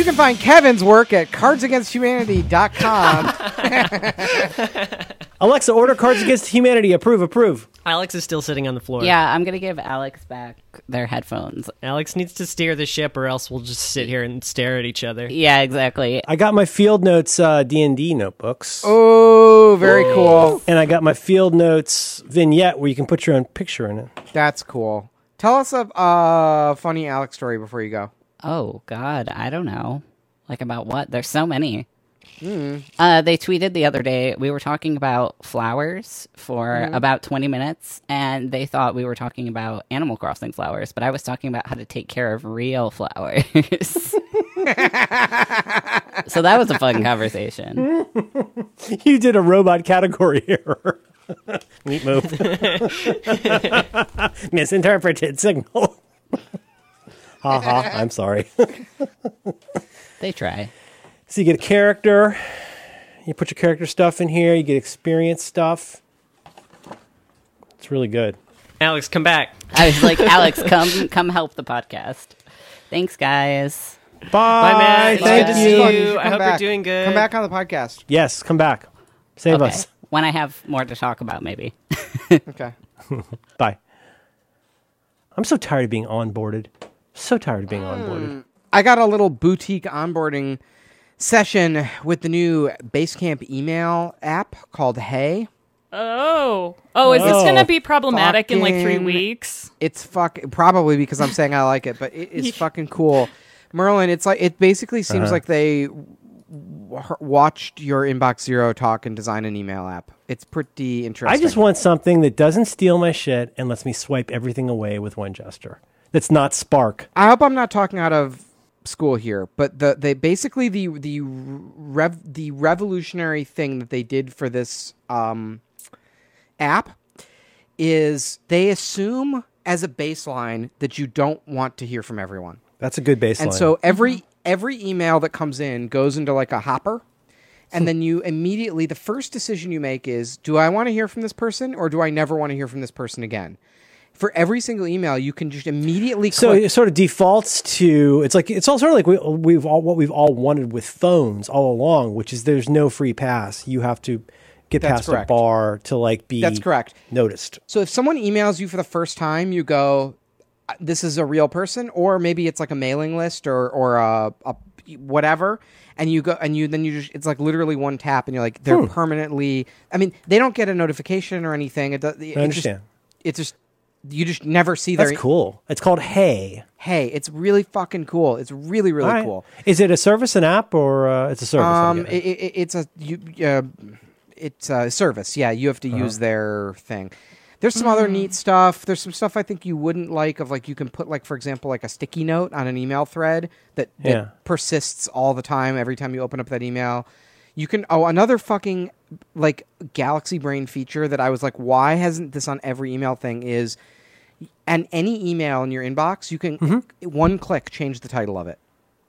You can find Kevin's work at cardsagainsthumanity.com. Alexa, order Cards Against Humanity. Approve, approve. Alex is still sitting on the floor. Yeah, I'm going to give Alex back their headphones. Alex needs to steer the ship or else we'll just sit here and stare at each other. Yeah, exactly. I got my Field Notes D&D notebooks. Oh, very cool. And I got my Field Notes vignette where you can put your own picture in it. That's cool. Tell us a funny Alex story before you go. Oh, God, I don't know. Like about what? There's so many. Mm. They tweeted the other day, we were talking about flowers for about 20 minutes, and they thought we were talking about Animal Crossing flowers, but I was talking about how to take care of real flowers. So that was a fun conversation. You did a robot category error. Neat move. Misinterpreted signal. Ha ha, I'm sorry. They try. So you get a character, you put your character stuff in here, you get experience stuff. It's really good. Alex, come back. I was like, Alex, come help the podcast. Thanks, guys. Bye. Bye, Matt. Thank you. I hope you're doing good. Come back on the podcast. Yes, come back. Save us. When I have more to talk about, maybe. Okay. Bye. I'm so tired of being onboarded. So tired of being onboarded. I got a little boutique onboarding session with the new Basecamp email app called Hey. Oh, is this going to be problematic in like 3 weeks? It's probably because I'm saying I like it, but it is fucking cool. Merlin, it's like it basically seems like they watched your Inbox Zero talk and design an email app. It's pretty interesting. I just want something that doesn't steal my shit and lets me swipe everything away with one gesture. That's not Spark. I hope I'm not talking out of school here, but the revolutionary thing that they did for this app is they assume as a baseline that you don't want to hear from everyone. That's a good baseline. And so every email that comes in goes into like a hopper. And then you immediately, the first decision you make is, do I want to hear from this person or do I never want to hear from this person again? For every single email, you can just immediately click. It sort of defaults to, what we've all wanted with phones all along, which is there's no free pass. You have to get past a bar to be noticed. So if someone emails you for the first time, you go, this is a real person, or maybe it's like a mailing list or a whatever, and you go and you just it's like literally one tap and you're like they're permanently. I mean, they don't get a notification or anything. I understand. You just never see their... That's cool. It's called Hey. Hey. It's really fucking cool. It's really, really cool. Is it a service, an app, or... it's a service. It's a service. Yeah, you have to use their thing. There's some other neat stuff. There's some stuff I think you wouldn't like of, you can put, for example, a sticky note on an email thread that persists all the time every time you open up that email. You can... Oh, another fucking... galaxy brain feature that I was like, why hasn't this on every email thing is, and any email in your inbox, you can one click change the title of it.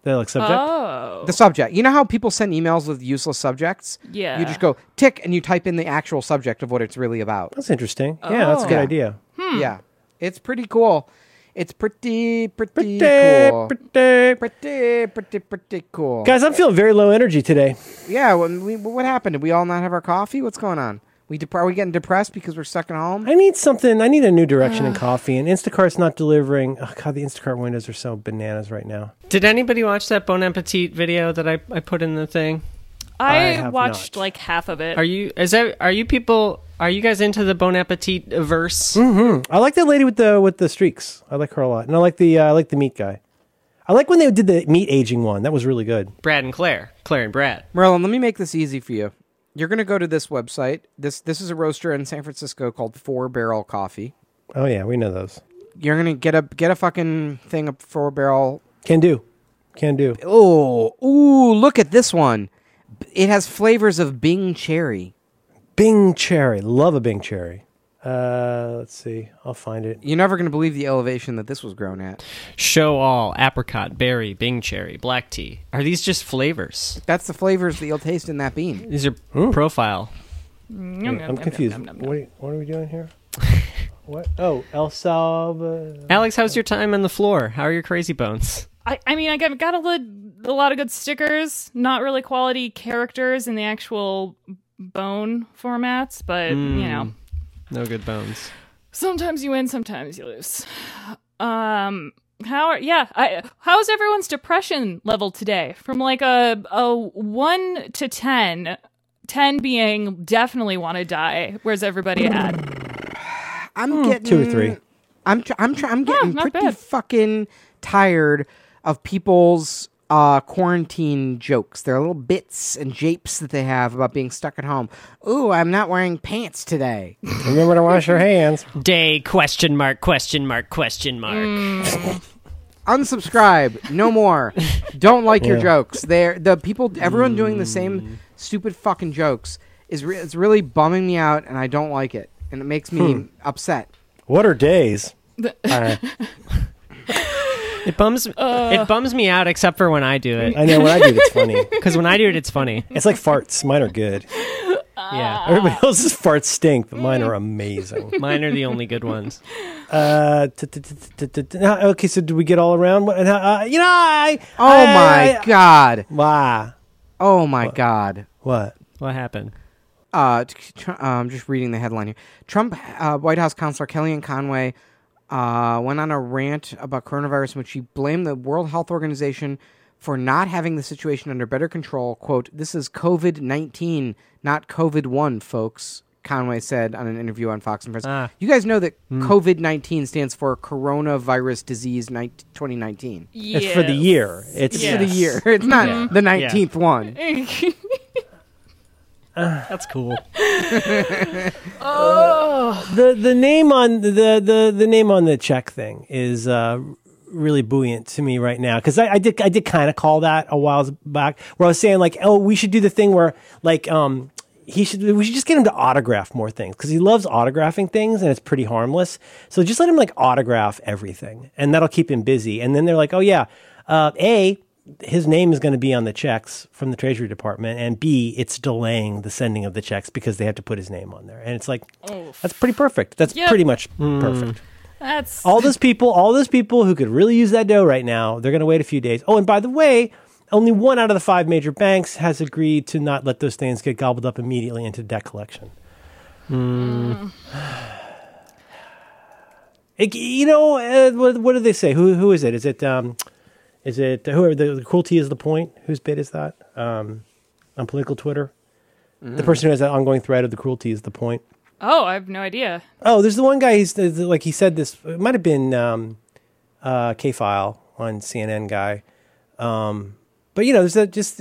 The subject? Oh. The subject. You know how people send emails with useless subjects? Yeah. You just go tick and you type in the actual subject of what it's really about. That's interesting. Oh. Yeah, that's a good idea. Hmm. Yeah. It's pretty cool. It's pretty cool. Pretty cool. Guys, I'm feeling very low energy today. Yeah, what happened? Did we all not have our coffee? What's going on? Are we getting depressed because we're stuck at home? I need a new direction in coffee, and Instacart's not delivering. Oh, God, the Instacart windows are so bananas right now. Did anybody watch that Bon Appetit video that I put in the thing? I watched half of it. Are you guys into the Bon Appetit verse? Mm-hmm. I like that lady with the streaks. I like her a lot, and I like the meat guy. I like when they did the meat aging one. That was really good. Brad and Claire, Claire and Brad. Merlin, let me make this easy for you. You're going to go to this website. This is a roaster in San Francisco called Four Barrel Coffee. Oh yeah, we know those. You're going to get a fucking thing of Four Barrel. Can do. Oh, ooh, look at this one. It has flavors of Bing Cherry. Bing Cherry. Love a Bing Cherry. Let's see. I'll find it. You're never going to believe the elevation that this was grown at. Show all, apricot, berry, Bing Cherry, black tea. Are these just flavors? That's the flavors that you'll taste in that bean. These are profile. I'm confused. What are we doing here? What? Oh, El Salvador. Alex, how's your time on the floor? How are your crazy bones? I mean, I got a a lot of good stickers, not really quality characters in the actual bone formats, but you know, no good bones. Sometimes you win, sometimes you lose. How's everyone's depression level today? From like a 1 to 10, 10 being definitely want to die. Where's everybody at? I'm getting 2 or 3. I'm getting pretty fucking tired of people's quarantine jokes. There are little bits and japes that they have about being stuck at home. Ooh, I'm not wearing pants today. Remember to wash your hands. Day, ? Unsubscribe. No more. Don't like your jokes. Everyone doing the same stupid fucking jokes is really bumming me out, and I don't like it, and it makes me upset. What are days? It bums me out, except for when I do it. I know, when I do it, it's funny. Because when I do it, it's funny. It's like farts. Mine are good. Yeah. Everybody else's farts stink, but mine are amazing. Mine are the only good ones. Okay, so did we get all around? Oh my God. Wow. Oh my God. What? What happened? I'm just reading the headline here. Trump White House counselor Kellyanne Conway went on a rant about coronavirus in which she blamed the World Health Organization for not having the situation under better control. Quote, "This is COVID-19, not COVID-1, folks," Conway said on an interview on Fox and Friends. You guys know that COVID-19 stands for Coronavirus Disease 2019. Yes. It's for the year. It's not the 19th one. That's cool. The name on the name on the check thing is really buoyant to me right now, because I did kind of call that a while back, where I was saying like, we should do the thing where like we should just get him to autograph more things, because he loves autographing things and it's pretty harmless. So just let him like autograph everything, and that'll keep him busy. And then they're like, his name is going to be on the checks from the Treasury Department, and B, it's delaying the sending of the checks because they have to put his name on there. And it's like, that's pretty perfect. That's pretty much perfect. That's all those people who could really use that dough right now, they're going to wait a few days. Oh, and by the way, only one out of the 5 major banks has agreed to not let those things get gobbled up immediately into debt collection. What do they say? Who is it? Is it... Is it whoever the cruelty is the point? Whose bit is that? On political Twitter, the person who has that ongoing thread of the cruelty is the point. Oh, I have no idea. Oh, there's the one guy. He's like, he said this. It might have been K-File on CNN guy. But you know, there's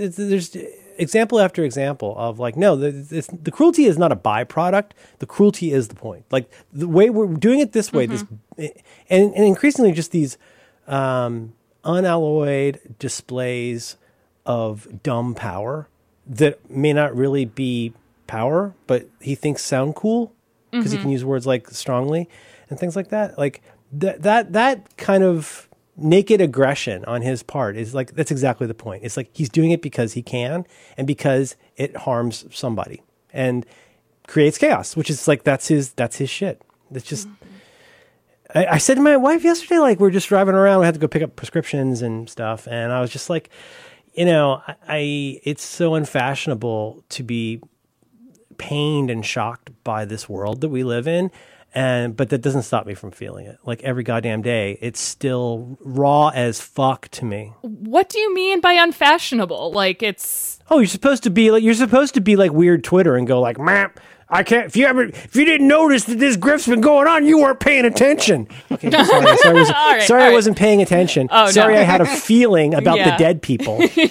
example after example of like, no, the cruelty is not a byproduct. The cruelty is the point. Like the way we're doing it this way, and increasingly just these. Unalloyed displays of dumb power that may not really be power, but he thinks sound cool because he can use words like strongly and things like that. Like that kind of naked aggression on his part is like, that's exactly the point. It's like he's doing it because he can and because it harms somebody and creates chaos, which is like, that's his shit. That's just... I said to my wife yesterday, like, we're just driving around. We had to go pick up prescriptions and stuff. And I was just like, you know, it's so unfashionable to be pained and shocked by this world that we live in. But that doesn't stop me from feeling it. Like, every goddamn day, it's still raw as fuck to me. What do you mean by unfashionable? Like, it's... Oh, you're supposed to be like weird Twitter and go like, meh. I can't. If you didn't notice that this grift's been going on, you weren't paying attention. Okay, sorry, I wasn't paying attention. Oh, sorry, no. I had a feeling about the dead people. Okay,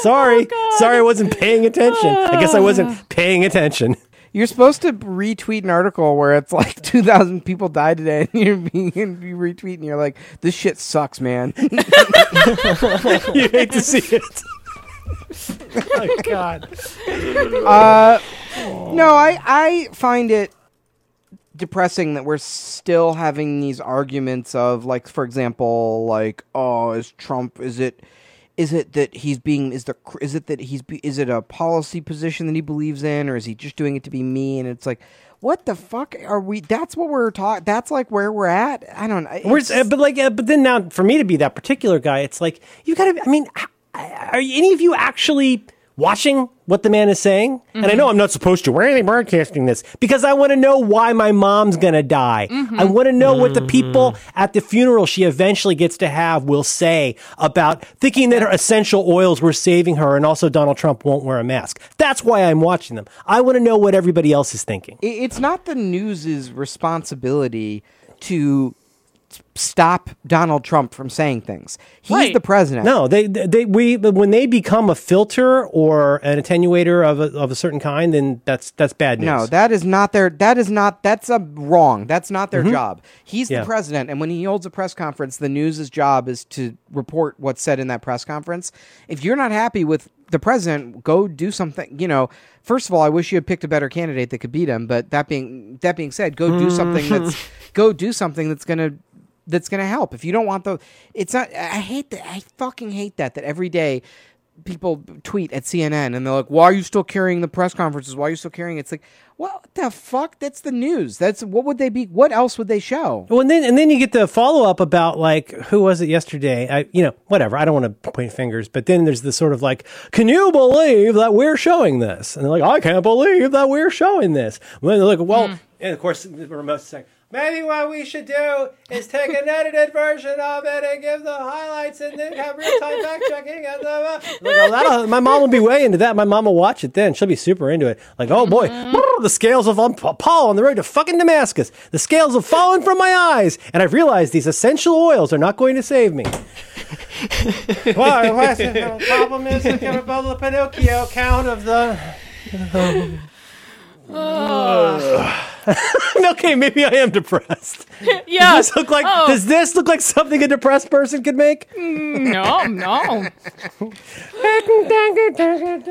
sorry. Oh, sorry, I wasn't paying attention. I guess I wasn't paying attention. You're supposed to retweet an article where it's like 2,000 people died today, and you retweet and you're like, this shit sucks, man. You hate to see it. Oh, God. No, I find it depressing that we're still having these arguments of, like, for example, like, oh, is Trump, is it... Is it a policy position that he believes in, or is he just doing it to be mean? It's like, what the fuck are we? That's what we're talking. That's like where we're at. I don't know. But then now for me to be that particular guy, it's like you got to. I mean, are any of you actually watching what the man is saying? Mm-hmm. And I know I'm not supposed to. Why are they broadcasting this? Because I want to know why my mom's going to die. Mm-hmm. I want to know what the people at the funeral she eventually gets to have will say about thinking that her essential oils were saving her, and also Donald Trump won't wear a mask. That's why I'm watching them. I want to know what everybody else is thinking. It's not the news's responsibility to stop Donald Trump from saying things. He's the president. No, they when they become a filter or an attenuator of a certain kind, then that's bad news. No, that's wrong. That's not their job. He's the president, and when he holds a press conference, the news's job is to report what's said in that press conference. If you're not happy with the president, go do something. You know, first of all, I wish you had picked a better candidate that could beat him, but that being said, go do something that's going to help. If you don't want I hate that. I fucking hate that every day people tweet at CNN and they're like, why are you still carrying the press conferences? Why are you still carrying it? It's like, what the fuck? That's the news. What else would they show? Well, and then you get the follow up about, like, who was it yesterday? Whatever. I don't want to point fingers, but then there's this sort of like, can you believe that we're showing this? And they're like, I can't believe that we're showing this. And they're like, and of course, the remote's saying, maybe what we should do is take an edited version of it and give the highlights and then have real-time fact-checking. My mom will be way into that. My mom will watch it then. She'll be super into it. Like, oh, boy, the scales of Paul on the road to fucking Damascus. The scales have fallen from my eyes, and I've realized these essential oils are not going to save me. Well, the problem is the Pinocchio count of the... Okay, maybe I am depressed. Yeah. Does this look like something a depressed person could make? No.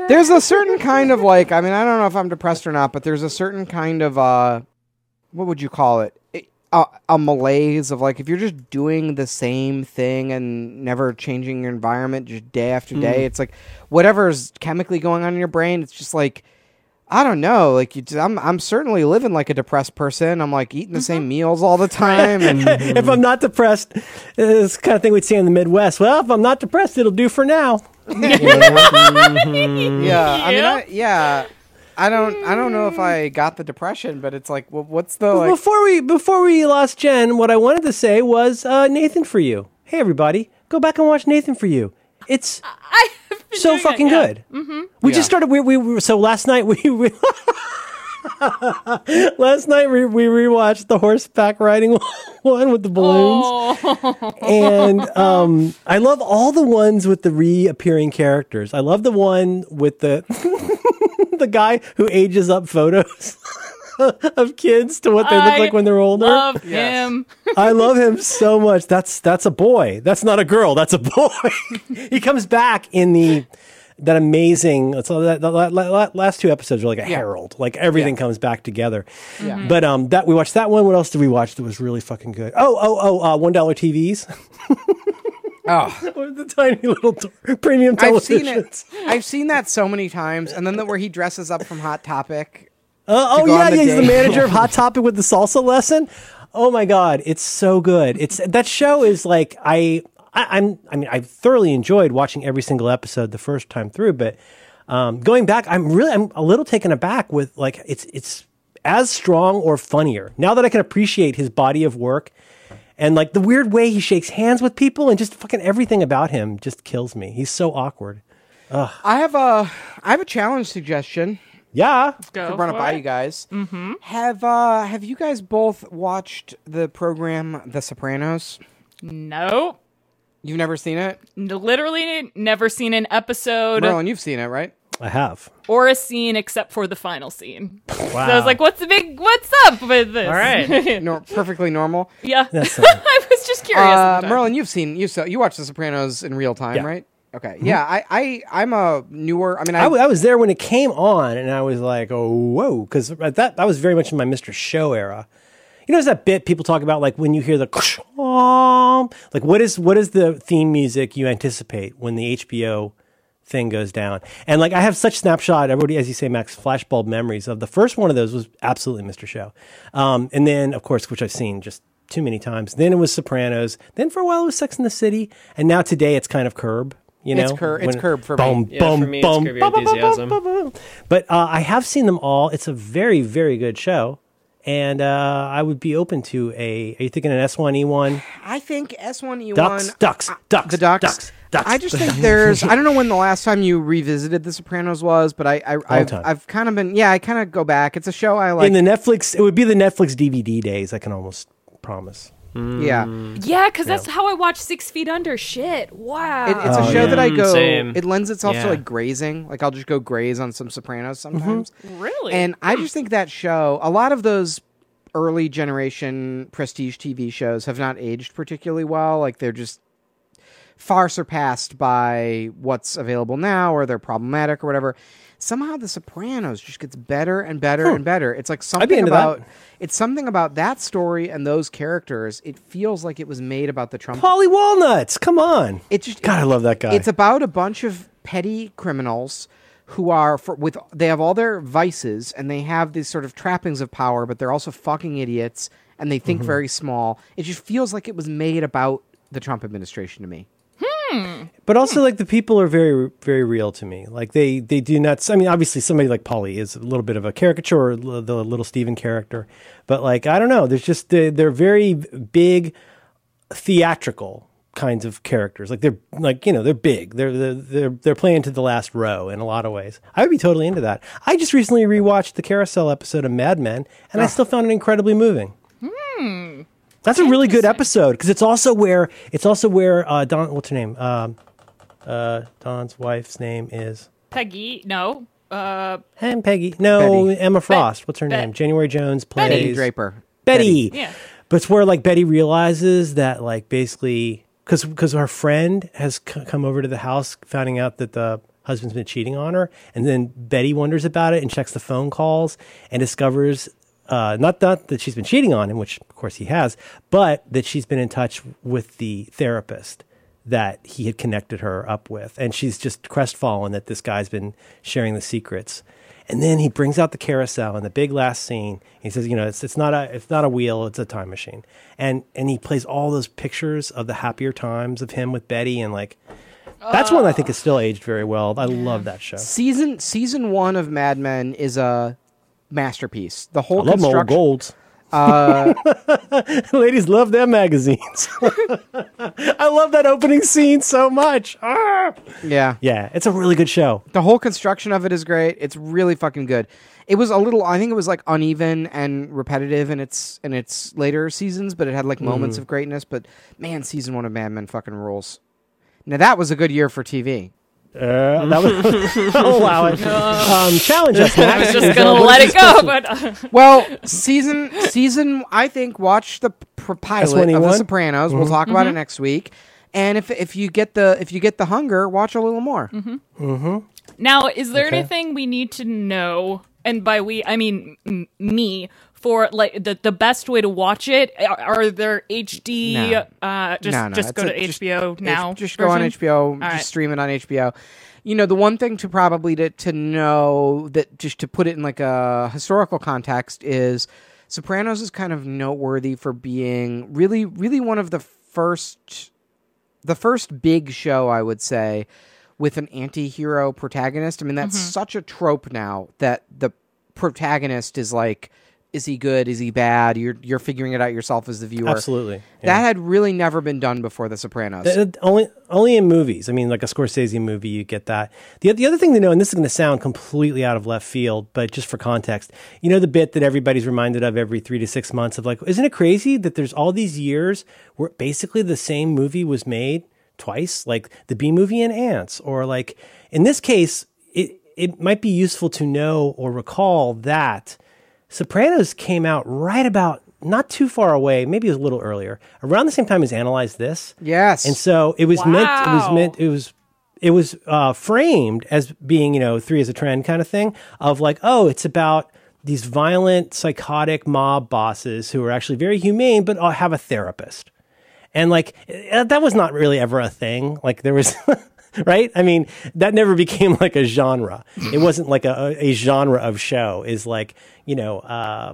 There's a certain kind of, like, I mean, I don't know if I'm depressed or not, but there's a certain kind of, what would you call it? A malaise of, like, if you're just doing the same thing and never changing your environment just day after day, it's like whatever's chemically going on in your brain, it's just like, I don't know. Like, I'm certainly living like a depressed person. I'm like eating the same meals all the time. And if I'm not depressed, this kind of thing we'd see in the Midwest. Well, if I'm not depressed, it'll do for now. I mean, I don't know if I got the depression, but it's like, well, what's the? Like... Before we lost Jen, what I wanted to say was Nathan for You. Hey, everybody, go back and watch Nathan for You. It's. So fucking good. Mm-hmm. We just started. So last night we last night we rewatched the horseback riding one with the balloons, and I love all the ones with the reappearing characters. I love the one with the the guy who ages up photos of kids to what they look like when they're older. Love him. I love him so much. That's a boy. That's not a girl. That's a boy. He comes back in that amazing. So the last two episodes were like a herald. Like everything comes back together. Yeah. But that we watched that one. What else did we watch that was really fucking good? $1 TVs. The tiny little premium televisions. I've seen that so many times. And then where he dresses up from Hot Topic. He's the manager of Hot Topic with the salsa lesson. Oh my God, it's so good. It's that show is like I thoroughly enjoyed watching every single episode the first time through, but going back, I'm a little taken aback with, like, it's as strong or funnier now that I can appreciate his body of work, and like the weird way he shakes hands with people and just fucking everything about him just kills me. He's so awkward. Ugh. I have a challenge suggestion. Yeah, to run it by you guys. Mm-hmm. Have you guys both watched the program The Sopranos? No. You've never seen it? Literally never seen an episode. Merlin, you've seen it, right? I have. Or a scene except for the final scene. Wow. So I was like, what's up with this? All right. Perfectly normal. Yeah. I was just curious. Merlin, you watched The Sopranos in real time, right? Okay. Mm-hmm. Yeah, I'm a newer. I mean, I was there when it came on, and I was like, oh, whoa, because that was very much in my Mr. Show era. You know, there's that bit people talk about, like when you hear the like what is the theme music you anticipate when the HBO thing goes down? And like I have such snapshot, everybody, as you say, Max, flashbulb memories of the first one of those was absolutely Mr. Show, and then of course, which I've seen just too many times. Then it was Sopranos. Then for a while it was Sex and the City, and now today it's kind of Curb. You know, it's Curb for me. It's Curb Your Enthusiasm. But I have seen them all. It's a very, very good show. And I would be open to a... Are you thinking an S1E1? I think S1E1... Ducks. I just think there's... I don't know when the last time you revisited The Sopranos was, but I've kind of been... Yeah, I kind of go back. It's a show I like. In the Netflix... It would be the Netflix DVD days, I can almost promise. Yeah, because that's how I watch 6 Feet Under. Shit, wow. It's a show that I go... Same. It lends itself to like grazing. Like I'll just go graze on some Sopranos sometimes. Mm-hmm. Really? And I just think that show... A lot of those early generation prestige TV shows have not aged particularly well. Like they're just far surpassed by what's available now, or they're problematic or whatever. Somehow The Sopranos just gets better and better and better. It's like something about that. It's something about that story and those characters. It feels like it was made about the Trump. Paulie Walnuts, come on! It just God, I love that guy. It's about a bunch of petty criminals who are they have all their vices and they have these sort of trappings of power, but they're also fucking idiots and they think very small. It just feels like it was made about the Trump administration to me. But also, like, the people are very, very real to me. Like, they do not... I mean, obviously, somebody like Paulie is a little bit of a caricature, or the little Steven character. But, like, I don't know. There's just... They're very big, theatrical kinds of characters. Like, they're, like, you know, they're big. They're playing to the last row in a lot of ways. I would be totally into that. I just recently rewatched the Carousel episode of Mad Men, and I still found it incredibly moving. That's a really good episode because it's also where Don, what's her name? Don's wife's name is Peggy. No, and Peggy. No, Betty. Emma Frost. What's her name? January Jones plays Betty Draper. Betty. Yeah. But it's where like Betty realizes that like basically because her friend has come over to the house, finding out that the husband's been cheating on her, and then Betty wonders about it and checks the phone calls and discovers. Not that she's been cheating on him, which of course he has, but that she's been in touch with the therapist that he had connected her up with. And she's just crestfallen that this guy's been sharing the secrets. And then he brings out the carousel in the big last scene. He says, you know, it's not a wheel, it's a time machine. And he plays all those pictures of the happier times of him with Betty and like, that's one I think is still aged very well. I love that show. Season one of Mad Men is a masterpiece. The whole construction. I love my old golds. Ladies love their magazines. I love that opening scene so much. Arr! Yeah. Yeah. It's a really good show. The whole construction of it is great. It's really fucking good. It was a little, I think it was like uneven and repetitive in its later seasons, but it had like moments of greatness. But man, season one of Mad Men fucking rules. Now that was a good year for TV. I'll allow it. Challenge us. I was just gonna let it go, but well, season. I think watch the pilot of The Sopranos. Mm-hmm. We'll talk about it next week. And if you get the hunger, watch a little more. Mm-hmm. Mm-hmm. Now, is there anything we need to know? And by we, I mean me. For like the best way to watch it, are there HD? No. Just go to HBO now. Just go on HBO. All just stream it on HBO. You know, the one thing to probably to know that just to put it in like a historical context is Sopranos is kind of noteworthy for being really, really one of the first big show, I would say, with an anti-hero protagonist. I mean, that's such a trope now that the protagonist is like. Is he good? Is he bad? You're figuring it out yourself as the viewer. Absolutely. Yeah. That had really never been done before The Sopranos. Only in movies. I mean, like a Scorsese movie, you get that. The other thing to know, and this is going to sound completely out of left field, but just for context, you know the bit that everybody's reminded of every 3 to 6 months of like, isn't it crazy that there's all these years where basically the same movie was made twice? Like the B movie and Ants, or like, in this case, it might be useful to know or recall that Sopranos came out right about not too far away, maybe it was a little earlier, around the same time as Analyze This. Yes. And so it was meant, it was framed as being, you know, three as a trend kind of thing of like, oh, it's about these violent, psychotic mob bosses who are actually very humane, but have a therapist. And like, that was not really ever a thing. Like there was, right? I mean, that never became like a genre. It wasn't like a genre of show is like, you know,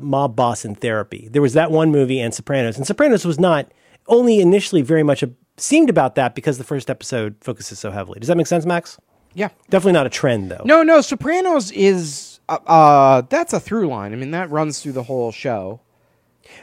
mob boss in therapy. There was that one movie and Sopranos was not only initially very much seemed about that because the first episode focuses so heavily. Does that make sense, Max? Yeah. Definitely not a trend though. No, Sopranos is, that's a through line. I mean, that runs through the whole show.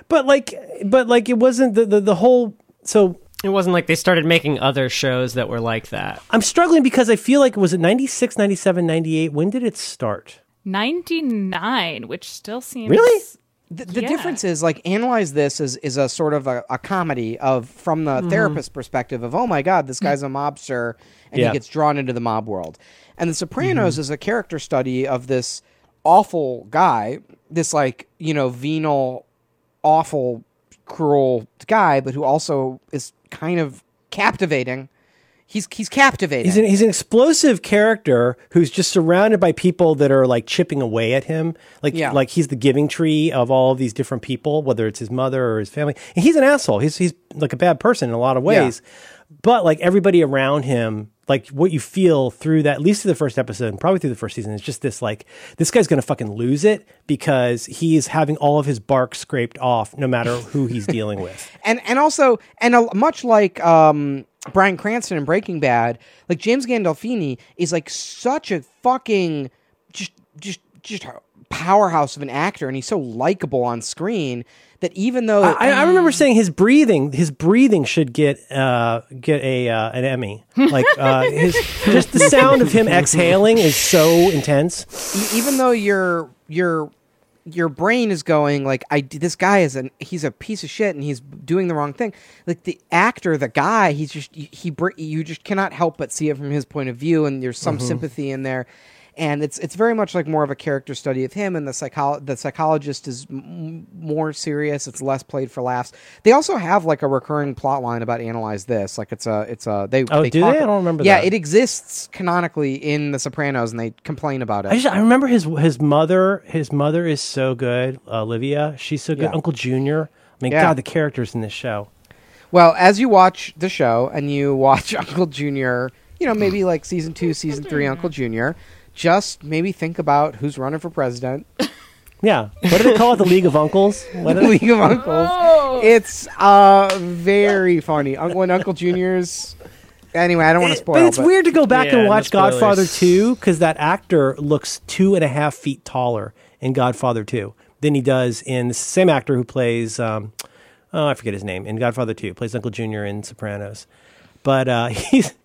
But like it wasn't the whole... So it wasn't like they started making other shows that were like that. I'm struggling because I feel like, was it 96, 97, 98? When did it start? 99, which still seems... Really? The difference is, like, Analyze This is a sort of a comedy of from the therapist perspective of, oh, my God, this guy's a mobster, and he gets drawn into the mob world. And The Sopranos is a character study of this awful guy, this, like, you know, venal, awful cruel guy, but who also is kind of captivating. He's captivating. He's an explosive character who's just surrounded by people that are like chipping away at him. Like he's the giving tree of all of these different people, whether it's his mother or his family. And he's an asshole. He's like a bad person in a lot of ways. Yeah. But like everybody around him, like what you feel through that, at least through the first episode and probably through the first season, is just this like, this guy's going to fucking lose it because he is having all of his bark scraped off no matter who he's dealing with. And also, much like Bryan Cranston in Breaking Bad, like James Gandolfini is like such a fucking just powerhouse of an actor, and he's so likable on screen that even though... I remember saying his breathing should get an Emmy. Like just the sound of him exhaling is so intense. Even though your brain is going like, this guy is a piece of shit and he's doing the wrong thing. Like the actor, the guy, you just cannot help but see it from his point of view, and there's some sympathy in there. And it's very much like more of a character study of him, and the psychologist is more serious. It's less played for laughs. They also have like a recurring plot line about Analyze This. Like I don't remember. Yeah, it exists canonically in The Sopranos, and they complain about it. I remember his mother. His mother is so good, Olivia. She's so good. Yeah. Uncle Junior. I mean, God, the characters in this show. Well, as you watch the show and you watch Uncle Junior, you know, maybe like season 2, season 3, Uncle Junior. Just maybe think about who's running for president. Yeah. What do they call it? The League of Uncles? League of Uncles. Oh. It's very funny. When Uncle Junior's... Anyway, I don't want to spoil it. But it's weird to go back and watch Godfather 2 because that actor looks 2.5 feet taller in Godfather 2 than he does in the same actor who plays... I forget his name. In Godfather 2, plays Uncle Junior in Sopranos. But he's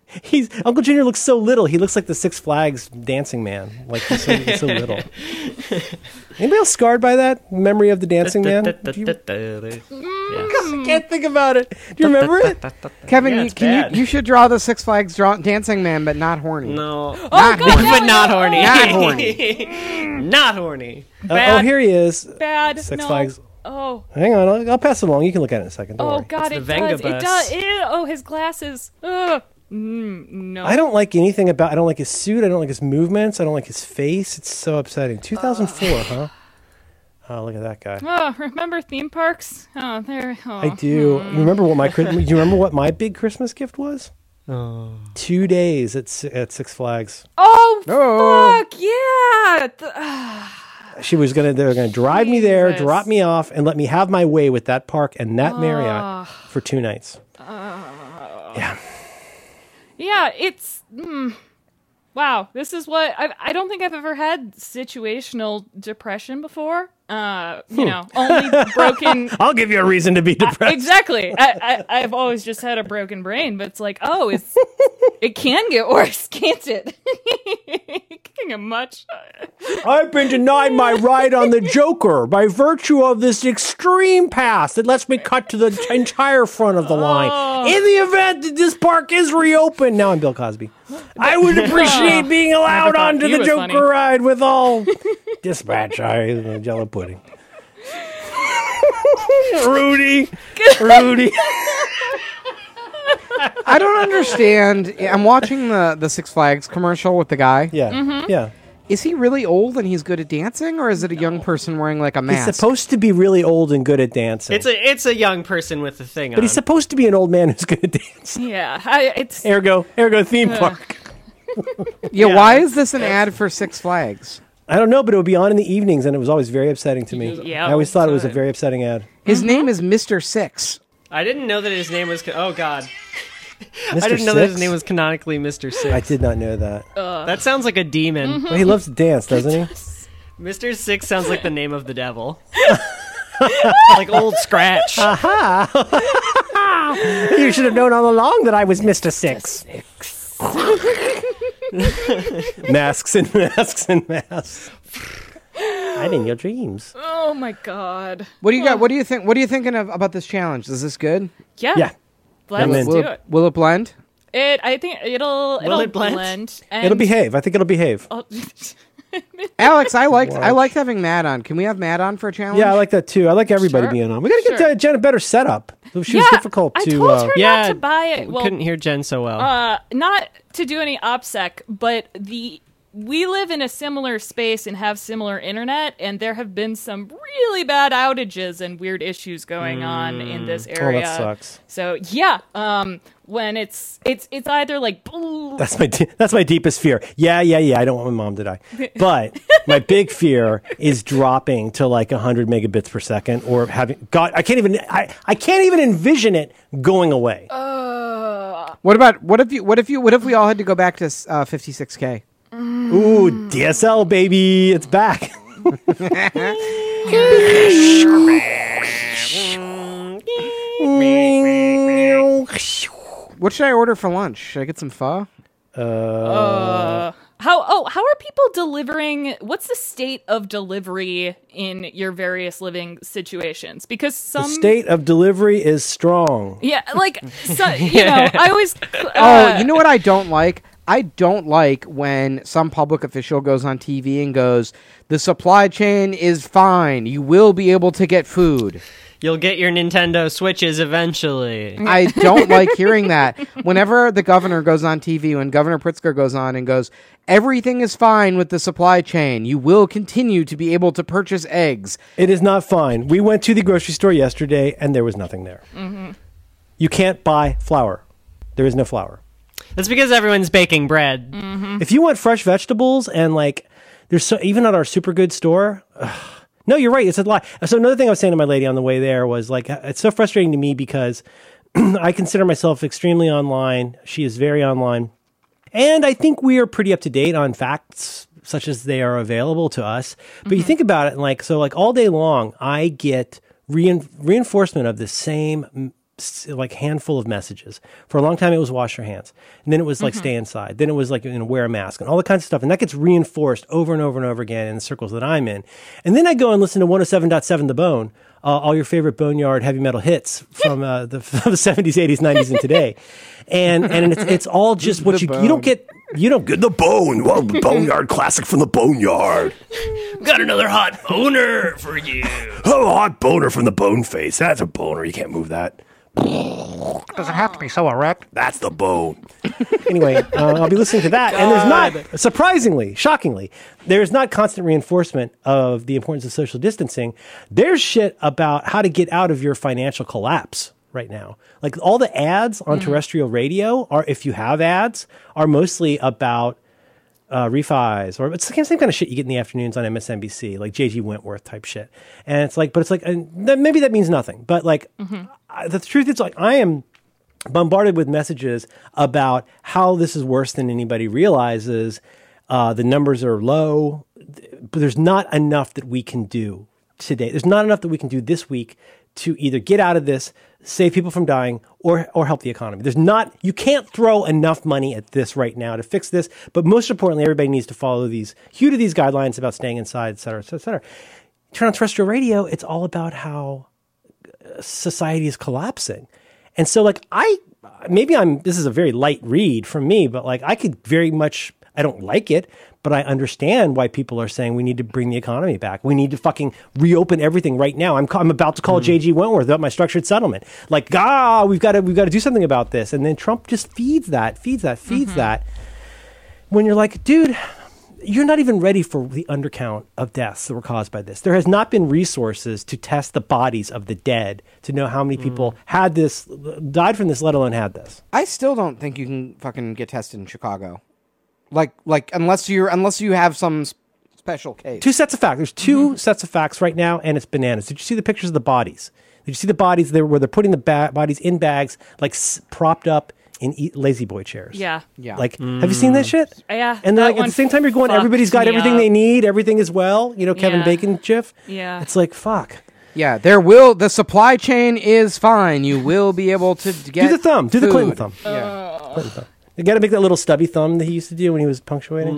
Uncle Junior looks so little. He looks like the Six Flags dancing man. Like he's so little. Anybody else scarred by that memory of the dancing man? I can't think about it. Do you remember it, Kevin? Yeah, you should draw the Six Flags dancing man, but not horny. No, not horny. Not horny. Not horny. Bad. Oh, here he is. Bad. Six Flags. Oh, hang on. I'll pass it along. You can look at it in a second. Don't worry. God, it does. Ew, his glasses. Ugh. No. I don't like anything about... I don't like his suit. I don't like his movements. I don't like his face. It's so upsetting. 2004, huh? Oh, look at that guy. Oh, remember theme parks? Oh, there. Oh. I do. You remember what my big Christmas gift was? Oh. 2 days at Six Flags. Fuck yeah. They were gonna drive me there, drop me off, and let me have my way with that park and that Marriott for 2 nights. Yeah, it's wow. This is what I don't think I've ever had situational depression before. You know, only broken. I'll give you a reason to be depressed. Exactly. I've always just had a broken brain, but it's like, it can get worse, can't it? It can get much. I've been denied my ride on the Joker by virtue of this extreme pass that lets me cut to the entire front of the line. In the event that this park is reopened, now I'm Bill Cosby. I would appreciate being allowed onto the Joker ride with all dispatch. Jello pudding. Rudy. I don't understand. I'm watching the Six Flags commercial with the guy. Yeah. Mm-hmm. Yeah. Is he really old and he's good at dancing, or is it a young person wearing like a mask? He's supposed to be really old and good at dancing. It's a young person with a thing on. But he's supposed to be an old man who's good at dancing. Yeah, it's ergo theme park. Yeah, why is this an ad for Six Flags? I don't know, but it would be on in the evenings, and it was always very upsetting to me. Yeah, I always thought it was a very upsetting ad. His name is Mr. Six. I didn't know that his name was... Oh, God. Mr. I didn't know that his name was canonically Mr. Six. I did not know that. That sounds like a demon. Mm-hmm. Well, he loves to dance, doesn't he? Mr. Six sounds like the name of the devil. Like old Scratch. Aha! You should have known all along that I was Mr. Six. Masks and masks and masks. I'm in your dreams. Oh my God! What do you got? What do you think? What are you thinking of about this challenge? Is this good? Yeah. Let's do it. Will it blend? I think it'll blend. It'll behave. I think it'll behave. Alex, I liked having Matt on. Can we have Matt on for a challenge? Yeah, I like that too. I like everybody being on. We got to get Jen a better setup. She was difficult to. I told her not to buy it. Well, couldn't hear Jen so well. Not to do any OPSEC, but we live in a similar space and have similar internet, and there have been some really bad outages and weird issues going on in this area. Oh, that sucks. So yeah, when it's either like that's my deepest fear. Yeah. I don't want my mom to die, but my big fear is dropping to like 100 megabits per second, or having God. I can't even envision it going away. What if we all had to go back to 56K? Ooh, DSL, baby. It's back. What should I order for lunch? Should I get some pho? How are people delivering? What's the state of delivery in your various living situations? Because the state of delivery is strong. Yeah, like, so, you know, I always... you know what I don't like? I don't like when some public official goes on TV and goes, the supply chain is fine. You will be able to get food. You'll get your Nintendo Switches eventually. I don't like hearing that. Whenever the governor goes on TV, when Governor Pritzker goes on and goes, everything is fine with the supply chain. You will continue to be able to purchase eggs. It is not fine. We went to the grocery store yesterday and there was nothing there. Mm-hmm. You can't buy flour. There is no flour. That's because everyone's baking bread. Mm-hmm. If you want fresh vegetables and like, there's so even at our Supergood store. No, you're right. It's a lot. So another thing I was saying to my lady on the way there was like, it's so frustrating to me because I consider myself extremely online. She is very online. And I think we are pretty up to date on facts such as they are available to us. But you think about it and like, so like all day long, I get reinforcement of the same like handful of messages. For a long time it was wash your hands, and then it was like stay inside, then it was like, you know, wear a mask and all the kinds of stuff, and that gets reinforced over and over and over again in the circles that I'm in. And then I go and listen to 107.7 The Bone, all your favorite boneyard heavy metal hits from the 70s, 80s, 90s and today, and it's all just what you don't get The Bone. Well, boneyard classic from the boneyard. Got another hot boner for you. Oh, hot boner from the bone face. That's a boner, you can't move that. Does it have to be so erect? That's the bone. Anyway, I'll be listening to that. God. And there's not, surprisingly, shockingly, there's not constant reinforcement of the importance of social distancing. There's shit about how to get out of your financial collapse right now. Like all the ads on terrestrial radio are, if you have ads, are mostly about refis, or it's the same kind of shit you get in the afternoons on MSNBC, like JG Wentworth type shit. And it's like, but it's like, and maybe that means nothing, but like the truth is like, I am bombarded with messages about how this is worse than anybody realizes. The numbers are low, but there's not enough that we can do today. There's not enough that we can do this week to either get out of this, save people from dying, or help the economy. You can't throw enough money at this right now to fix this. But most importantly, everybody needs to follow these these guidelines about staying inside, et cetera, et cetera. Turn on terrestrial radio. It's all about how society is collapsing. And so like this is a very light read from me, but like I could very much, I don't like it, but I understand why people are saying we need to bring the economy back. We need to fucking reopen everything right now. I'm about to call JG Wentworth about my structured settlement. Like, we've got to do something about this. And then Trump just feeds that, feeds that, feeds that. When you're like, dude, you're not even ready for the undercount of deaths that were caused by this. There has not been resources to test the bodies of the dead to know how many people had this, died from this, let alone had this. I still don't think you can fucking get tested in Chicago. Like unless you have some special case. Two sets of facts. There's two sets of facts right now, and it's bananas. Did you see the pictures of the bodies? Did you see the bodies there where they're putting the bodies in bags, like propped up in Lazy Boy chairs? Yeah. Yeah. Like, have you seen that shit? Yeah. And then, like, at the same time, you're going, everybody's got everything they need. Everything is well. You know, Kevin Bacon gif. Yeah. It's like, fuck. Yeah. The supply chain is fine. You will be able to get Do the thumb. Do food. The Clinton thumb. Yeah. Clinton thumb. You got to make that little stubby thumb that he used to do when he was punctuating.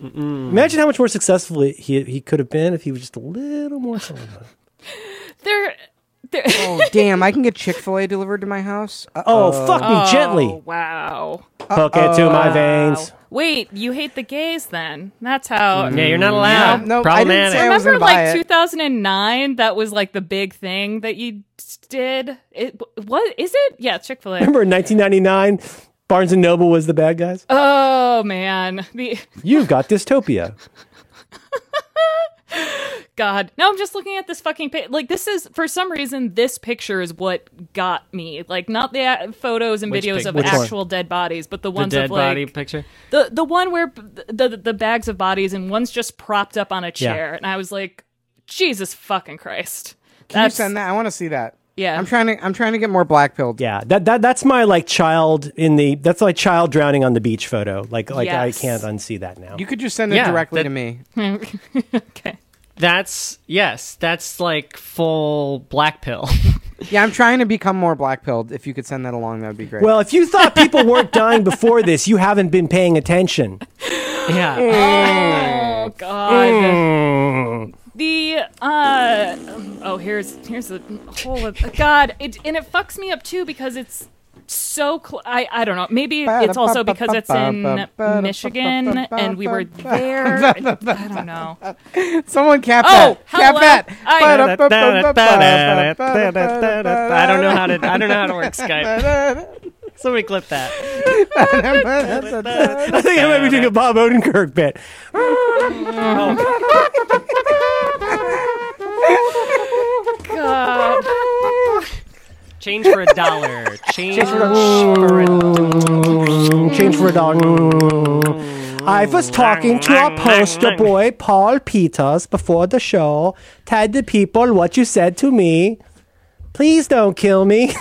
Imagine how much more successful he could have been if he was just a little more celibate. Oh, damn, I can get Chick Fil A delivered to my house. Uh-oh. Oh, fuck me gently. Wow. Poke it to my veins. Wait, you hate the gays then? That's how. Yeah, you're not allowed. No, problematic. I remember, like, 2009, that was like the big thing that you did. What is it? Yeah, Chick Fil A. Remember in 1999, Barnes & Noble was the bad guys? Oh, man. You've got dystopia. God. Now I'm just looking at this fucking picture. Like, this is, for some reason, this picture is what got me. Like, not the photos and videos of actual dead bodies, but the ones of, like... The dead body picture? The one where the bags of bodies, and one's just propped up on a chair. Yeah. And I was like, Jesus fucking Christ. Can you send that? I want to see that. Yeah. I'm trying to get more blackpilled. Yeah. That's my, like, child drowning on the beach photo. Like yes. I can't unsee that now. You could just send it directly to me. Okay. That's like full black pill. Yeah, I'm trying to become more black pilled. If you could send that along, that would be great. Well, if you thought people weren't dying before this, you haven't been paying attention. Yeah. Oh, God. Here's the whole of, God, and it fucks me up too because it's so I don't know. Maybe it's also because it's in Michigan and we were there. I don't know. Someone cap that. I don't know how to work Skype. Somebody clip that. I think I might be doing a Bob Odenkirk bit. God. $1. Change for a dollar. I was talking to a poster boy, Paul Peters, before the show. Tell the people what you said to me. Please don't kill me.